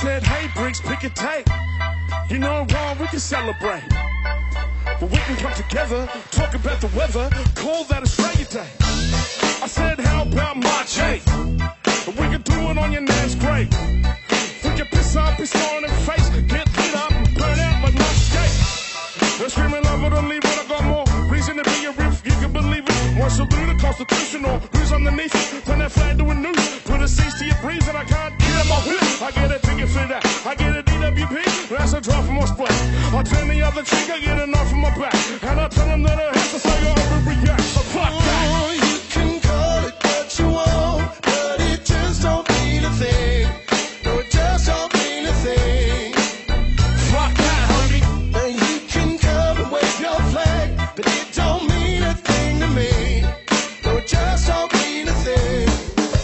said, hey, Briggs, pick a tape. You know I'm wrong, we can celebrate. But we can come together, talk about the weather, call that Australia Day. I said, how about March 8th? We can do it on your next break. We can piss up, piss on and face, get lit up and burn out like no escape. They're screaming, love it or leave it, I got more reason to be a riff, you can believe it. One salute, a constitutional, who's underneath it? Turn that flag to a noose, put a cease to your breeze and I can't get up my whip. I get a ticket for that, I get a DWP, that's a drop from my split. I turn the other cheek, I get a knife from my back. And I tell them that I have to say I overreact, so fuck that. You can call it what you want, but it just don't mean a thing. No, it just don't mean a thing. Fuck that, homie. And you can come and wave your flag, but it don't mean a thing to me. No, it just don't mean a thing.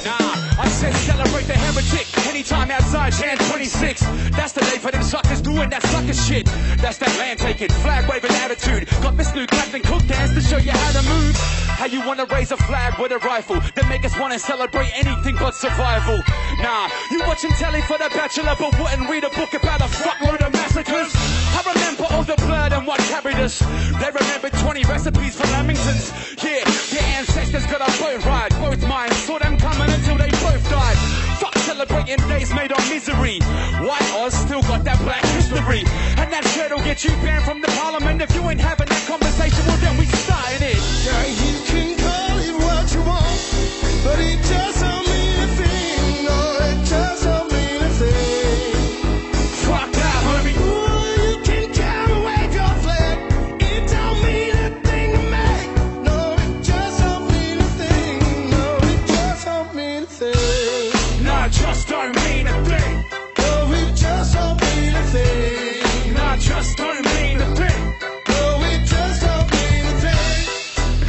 Nah, I said celebrate the heretic. Anytime outside, Jan 26. That's the day for them suckers doing that sucker shit. That's that land taking, flag waving attitude. Got Miss Luke, Captain Cook dance to show you how to move. How you wanna raise a flag with a rifle that make us wanna celebrate anything but survival. Nah, you watching telly for The Bachelor, but wouldn't read a book about a fuckload of massacres. I remember all the blood and what carried us. They remembered 20 recipes for Lamingtons. Yeah, your ancestors got a boat ride. Both mine saw them coming until they both died. Fuck celebrating days made on misery. White Oz still got that black history. And that shirt'll get you banned from the parliament. If you ain't having that conversation, well then we starting it. Yeah, you can call it what you want, but it just don't mean a thing. No, it just don't mean a thing. Fuck that, homie. Ooh, you can come and wave your flag. It don't mean a thing to me. No, it just don't mean a thing. No, it just don't mean a thing. No, it just don't mean a thing. No, it just don't mean a thing. No, it just don't mean a thing.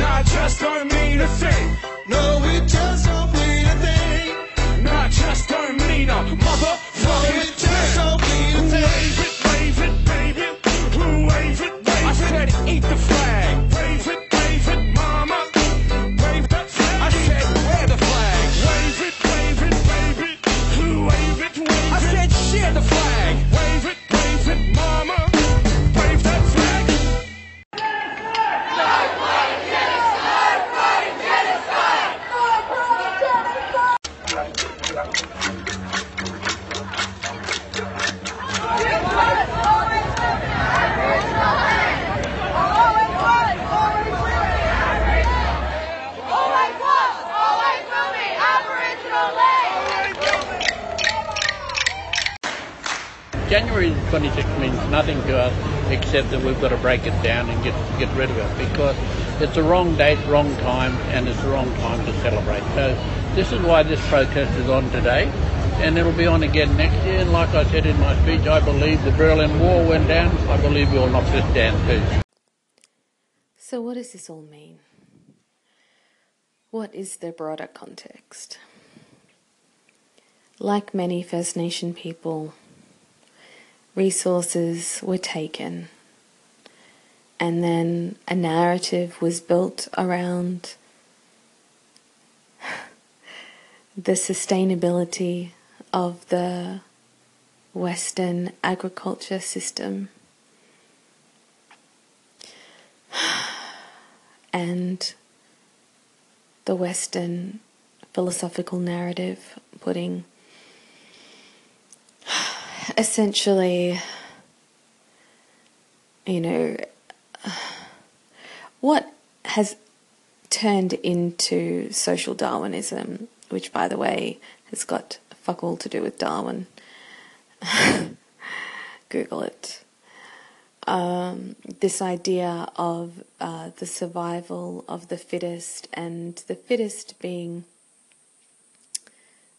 No, it just don't mean a thing. No, it just don't mean a thing. No, it just don't mean a thing. No, it just don't mean a motherfucking thing. It just don't mean a thing. Wave it, wave it, baby. Wave it, wave it. I said eat the flag. Wave it, mama. Wave that flag. I said wear the flag. Wave it, baby. Wave it, wave it. I said share the flag. Wave it, mama. Wave that flag. January 26th means nothing to us except that we've got to break it down and get rid of it, because it's the wrong date, wrong time, and it's the wrong time to celebrate. So this is why this protest is on today, and it'll be on again next year. And like I said in my speech, I believe the Berlin Wall went down. I believe you'll knock this down too. So what does this all mean? What is the broader context? Like many First Nation people, resources were taken, and then a narrative was built around the sustainability of the Western agriculture system, and the Western philosophical narrative putting essentially, you know, what has turned into social Darwinism, which, by the way, has got fuck all to do with Darwin. Google it. This idea of the survival of the fittest, and the fittest being,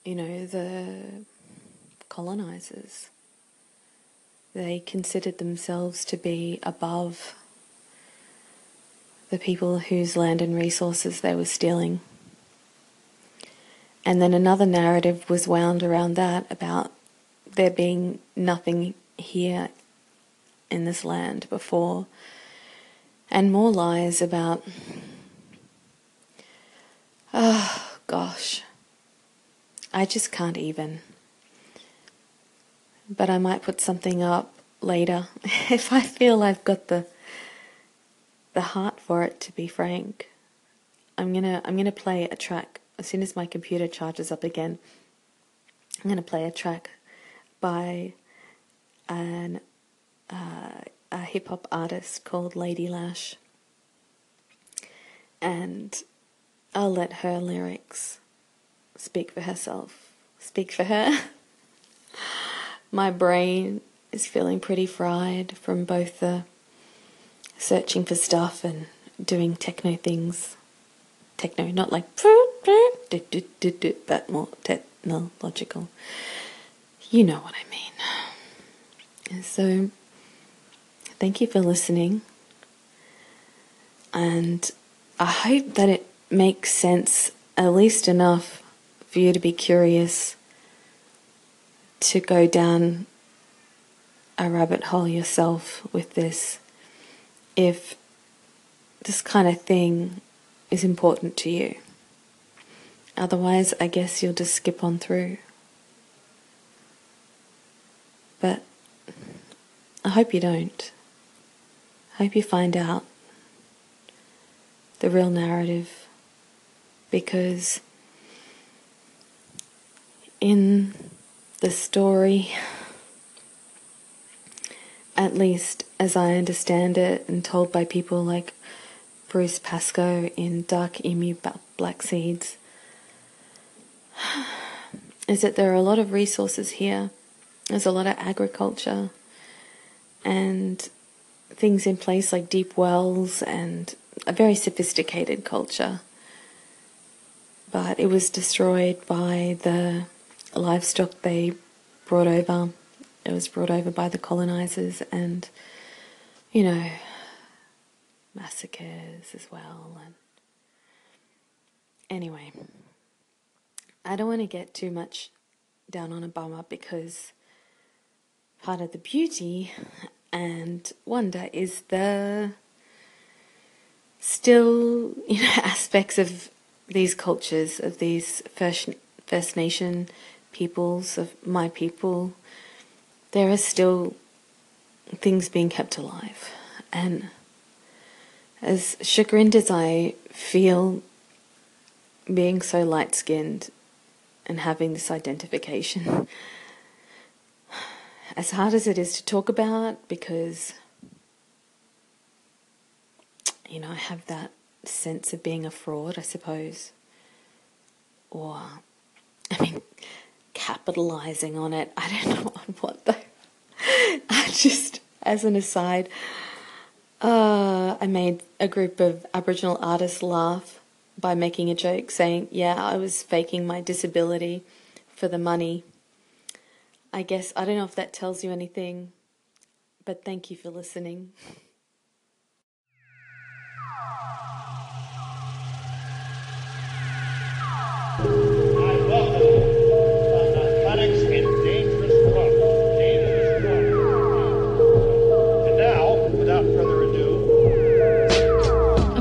you know, the colonizers. They considered themselves to be above the people whose land and resources they were stealing. And then another narrative was wound around that, about there being nothing here in this land before, and more lies about, oh gosh, I just can't even. but I might put something up later if I feel I've got the heart for it, to be frank. I'm gonna play a track as soon as my computer charges up again. I'm gonna play a track by a hip-hop artist called Lady Lash, and I'll let her lyrics speak for her. My brain is feeling pretty fried from both the searching for stuff and doing techno things. Techno, not like but more technological. You know what I mean. And so, thank you for listening, and I hope that it makes sense, at least enough for you to be curious to go down a rabbit hole yourself with this, if this kind of thing is important to you. Otherwise, I guess you'll just skip on through. But I hope you don't. I hope you find out the real narrative, because in the story, at least as I understand it and told by people like Bruce Pascoe in Dark Emu Black Seeds, is that there are a lot of resources here. There's a lot of agriculture and things in place like deep wells and a very sophisticated culture. But it was destroyed by the livestock they brought over. It was brought over by the colonizers, and, you know, massacres as well. And anyway, I don't want to get too much down on a bummer, because part of the beauty and wonder is the still, you know, aspects of these cultures, of these First Nation peoples, of my people. There are still things being kept alive, and as chagrined as I feel being so light-skinned and having this identification, as hard as it is to talk about, because, you know, I have that sense of being a fraud, I suppose, or, I mean, capitalizing on it. I don't know on what though. I just, as an aside, I made a group of Aboriginal artists laugh by making a joke saying, yeah, I was faking my disability for the money. I guess, I don't know if that tells you anything, but thank you for listening.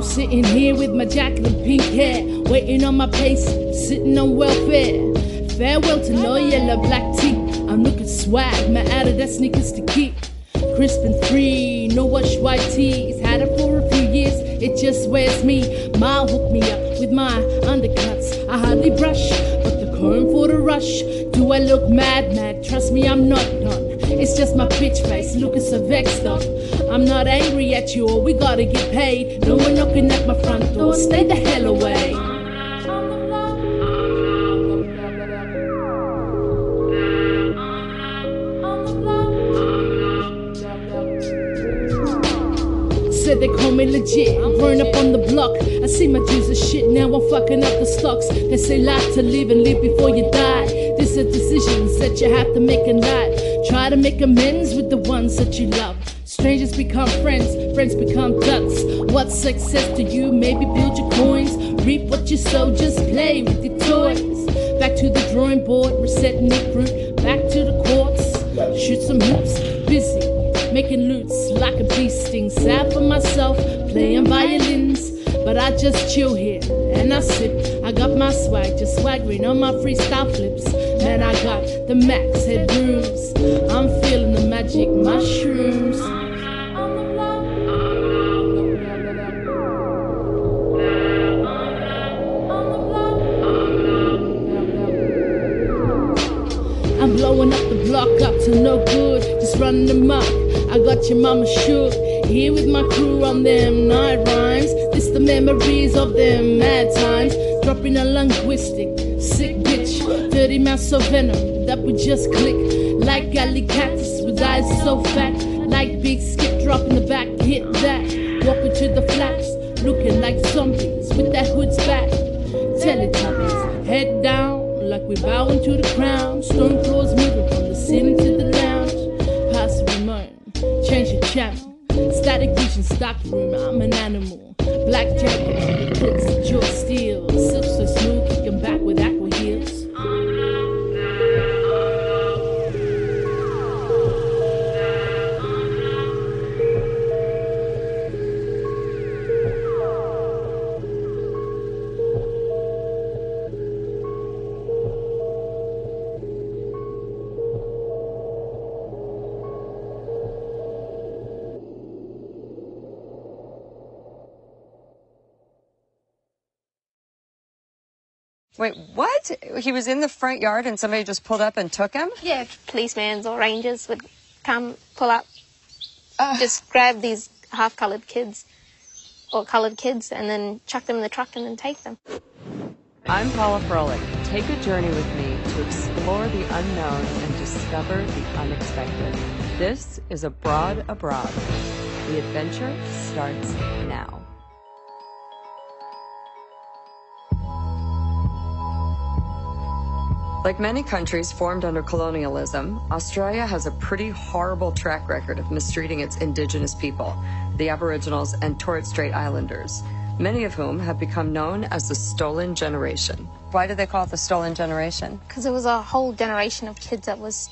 Sitting here with my jacket and pink hair, waiting on my place, sitting on welfare. Farewell to loyal or black tea. I'm looking swag, my Adidas sneakers to keep. Crisp and free, no wash white tees. Had it for a few years, it just wears me. Ma hooked me up with my undercuts. I hardly brush, but the current for the rush. Do I look mad? Mad, trust me, I'm not done. It's just my bitch face, looking so vexed up. I'm not angry at you, or we gotta get paid. No one knocking at my front door, stay the hell away. Said they call me legit, burn up on the block. I see my dudes are shit, now I'm fucking up the stocks. They say life to live and live before you die. These are decisions that you have to make in life. Try to make amends with the ones that you love. Strangers become friends, friends become ducks. What's success to you? Maybe build your coins, reap what you sow, just play with your toys. Back to the drawing board, resetting the fruit. Back to the courts, shoot some hoops. Busy, making loots like a bee sting. Sad for myself, playing violins. but I just chill here and I sip. I got my swag, just swaggering on my freestyle flips. Man, I got the max headrooms. I'm feeling the magic mushrooms. I'm blowing up the block up to no good, just running the muck. I got your mama shook. Here with my crew on them night rhymes. This the memories of them mad times. Dropping a linguistic, sick bitch. 30 mouths of venom that would just click. Like alley cactus with eyes so fat. Like big skip drop in the back, hit that. Walking to the flats, looking like zombies with their hoods back. Teletubbies, head down like we're bowing to the crown. Stone floors moving from the ceiling to the lounge. Pass the remote, change the channel. Static vision, stock room, I'm an animal. Black jacket, clips, jaw steel. Silks so smooth, kicking back with aqua heels. Wait, what? He was in the front yard and somebody just pulled up and took him? Yeah, policemen or rangers would come, pull up, just grab these half-coloured kids or coloured kids and then chuck them in the truck and then take them. I'm Paula Froehlich. Take a journey with me to explore the unknown and discover the unexpected. This is Abroad Abroad. The adventure starts now. Like many countries formed under colonialism, Australia has a pretty horrible track record of mistreating its indigenous people, the Aboriginals and Torres Strait Islanders, many of whom have become known as the Stolen Generation. Why do they call it the Stolen Generation? Because it was a whole generation of kids that was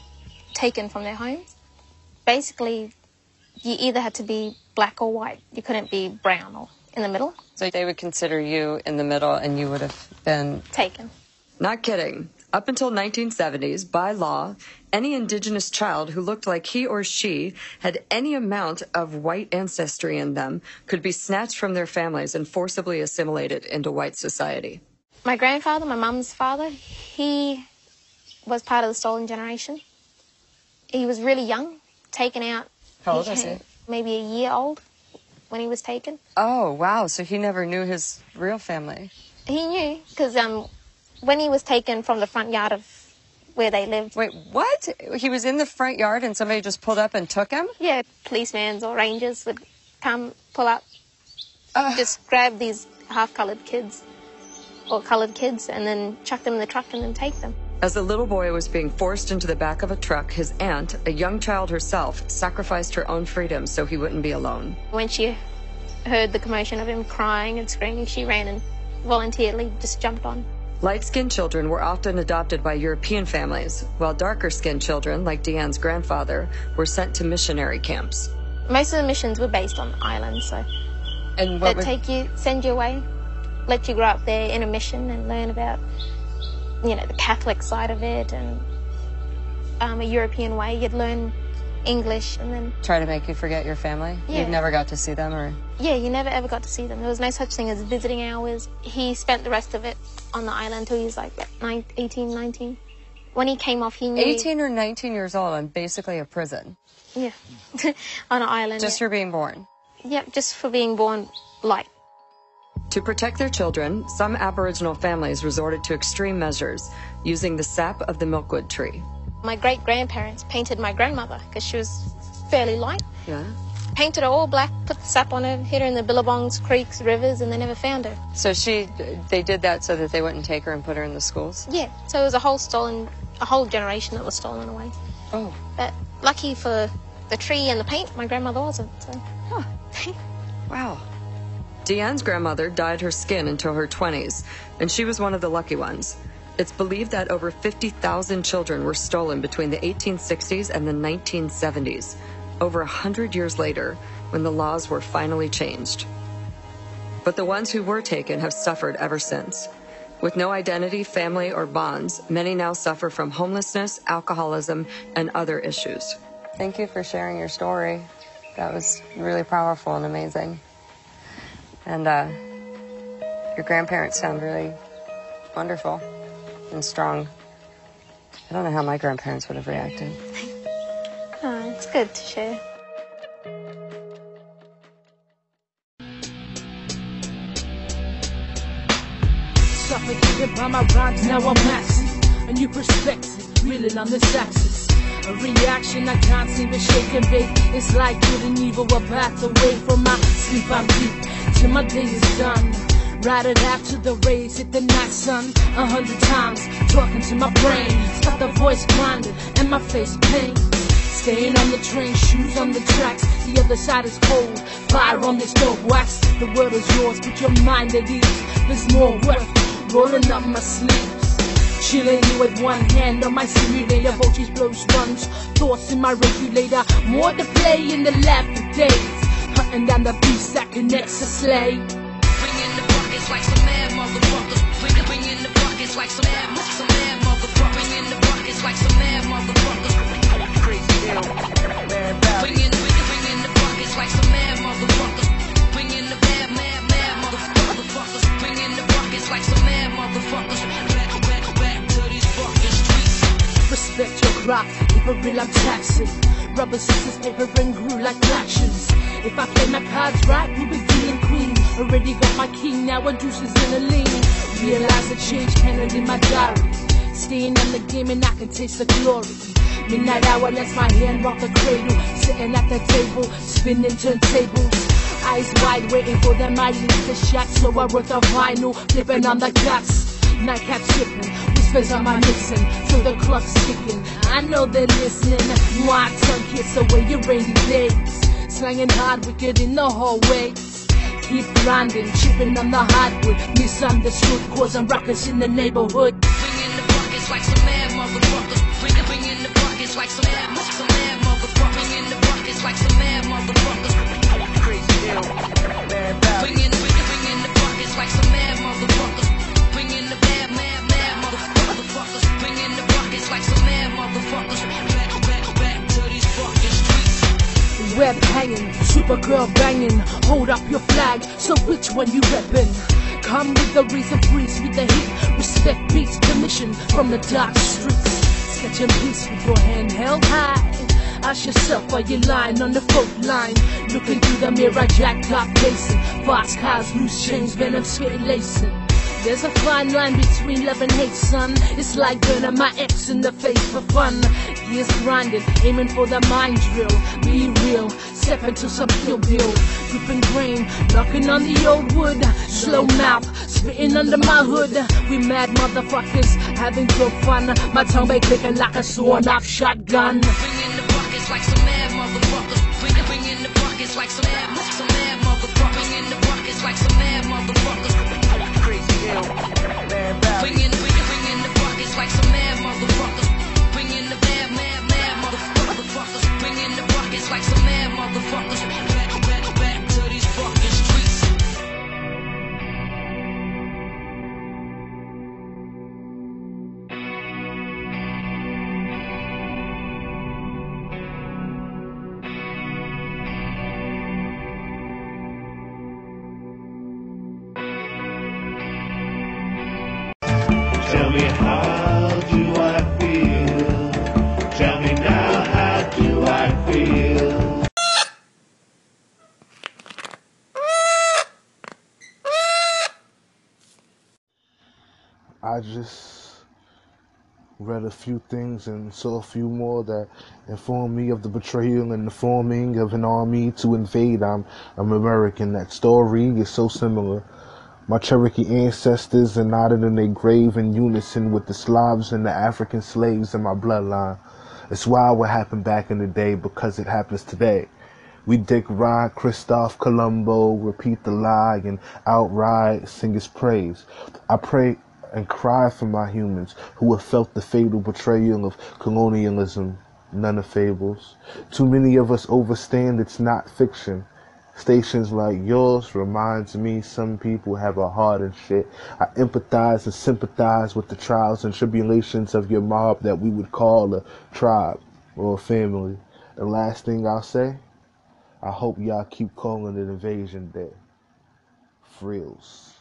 taken from their homes. Basically, you either had to be black or white. You couldn't be brown or in the middle. So they would consider you in the middle and you would have been... taken. Not kidding. Up until 1970s, by law, any Indigenous child who looked like he or she had any amount of white ancestry in them could be snatched from their families and forcibly assimilated into white society. My grandfather, my mum's father, he was part of the Stolen Generation. He was really young, taken out. How old is he? Maybe a year old when he was taken. Oh, wow, so he never knew his real family. He knew, because... when he was taken from the front yard of where they lived. Wait, what? He was in the front yard and somebody just pulled up and took him? Yeah, policemen or rangers would come, pull up, just grab these half-coloured kids or coloured kids and then chuck them in the truck and then take them. As the little boy was being forced into the back of a truck, his aunt, a young child herself, sacrificed her own freedom so he wouldn't be alone. When she heard the commotion of him crying and screaming, she ran and voluntarily just jumped on. Light-skinned children were often adopted by European families, while darker-skinned children, like Deanne's grandfather, were sent to missionary camps. Most of the missions were based on islands, so they'd take you, send you away, let you grow up there in a mission and learn about, you know, the Catholic side of it and a European way. You'd learn English and then... Try to make you forget your family? Yeah. You've never got to see them or... Yeah, you never ever got to see them. There was no such thing as visiting hours. He spent the rest of it on the island until he was like 18, 19. When he came off, he knew... 18 or 19 years old and basically a prison. Yeah, on an island. Just for being born? Yep, just for being born light. To protect their children, some Aboriginal families resorted to extreme measures, using the sap of the milkwood tree. My great-grandparents painted my grandmother because she was fairly light. Yeah. Painted her all black, put the sap on her, hid her in the billabongs, creeks, rivers, and they never found her. So they did that so that they wouldn't take her and put her in the schools? Yeah. So it was a whole generation that was stolen away. Oh. But lucky for the tree and the paint, my grandmother wasn't. So. Huh. Wow. Deanne's grandmother dyed her skin until her 20s, and she was one of the lucky ones. It's believed that over 50,000 children were stolen between the 1860s and the 1970s, over 100 years later, when the laws were finally changed. but the ones who were taken have suffered ever since. With no identity, family, or bonds, many now suffer from homelessness, alcoholism, and other issues. Thank you for sharing your story. That was really powerful and amazing. And your grandparents sound really wonderful and strong. I don't know how my grandparents would have reacted. Oh, it's good to share. Suffocated by my rhymes, now I'm massive. A new perspective, reeling on this axis. A reaction I can't seem to shake and bake. It's like good evil, a path away from my sleep. I'm deep till my day is done. Ride it out to the rays, hit the night sun 100 times, talking to my brain. Stop the voice grinding and my face pain. Staying on the train, shoes on the tracks. The other side is cold, fire on this dope wax. The world is yours, put your mind at ease. There's more worth rolling up my sleeves. Chilling you with one hand on my simulator. Vultures, blows, runs, thoughts in my regulator. More to play in the lab for days. Hunting down the beast that connects a sleigh. Like some mad motherfuckers, bring in the buckets like some mad motherfuckers, bring in the buckets like some mad motherfuckers, bring in the buckets like some mad motherfuckers, bring in the bad mad mad motherfuckers, bring in the buckets like some mad motherfuckers, back to these fucking streets. Respect your clock, keep it real, I'm taxing. Rubber scissors, paper and glue like actions. If I play my cards right, we'll be dealing queen. Already got my king, now a deuce is in a lean. Realize the change handled in my diary. Staying on the game and I can taste the glory. Midnight hour lets my hand rock the cradle. Sitting at the table, spinning turntables. Eyes wide, waiting for them, I leave the shot. So I work the vinyl, flipping on the guts. Nightcap tripping, whispers on my mixing. So the clock's ticking, I know they're listening. Why tongue kiss away your rainy days. Slanging hard, wicked in the hallways. Keep grinding, chipping on the hardwood. Misunderstood, causing ruckus in the neighborhood. Bring in the buckets like some mad motherfuckers. Bring in the buckets like some mad motherfuckers. Bring in the buckets like some mad motherfuckers. Bring in the buckets like some mad motherfuckers. Bring in the bad mad mad motherfuckers. Bring in the buckets like some mad motherfuckers. Back to these fucking streets. Web hanging, Supergirl banging. Hold up your flag, so which one you reppin'? Come with the reason, breeze with the heat. Respect beats, permission from the dark streets. Sketching peace with your hand held high. Ask yourself, are you lying on the folk line? Looking through the mirror, jacked up pacing. Fast cars, loose chains, venom spitting lacing. There's a fine line between love and hate, son. It's like burning my ex in the face for fun. Years grinding, aiming for the mind drill. Be real, step into some kill bill. Gripping grain, knocking on the old wood. Slow mouth, spitting under my hood. We mad motherfuckers, having good fun. My tongue be clicking like a sworn off shotgun. Bring in the buckets like some mad motherfuckers. Bring in the buckets like some mad motherfuckers. Bring in the buckets like some mad motherfuckers. Bring in the buckets like some mad motherfuckers. Bring in the bad mad mad motherfuckers. Bring in the buckets like some mad motherfuckers. Back to these fucking streets. I just read a few things and saw a few more that informed me of the betrayal and the forming of an army to invade. I'm American. That story is so similar. My Cherokee ancestors are nodded in their grave in unison with the Slavs and the African slaves in my bloodline. It's wild what happened back in the day because it happens today. We dick ride Christoph Colombo, repeat the lie, and outright sing his praise. I pray and cry for my humans who have felt the fatal betrayal of colonialism. None of fables. Too many of us overstand it's not fiction. Stations like yours reminds me some people have a heart and shit. I empathize and sympathize with the trials and tribulations of your mob that we would call a tribe or a family. The last thing I'll say, I hope y'all keep calling it Invasion Day. Frills.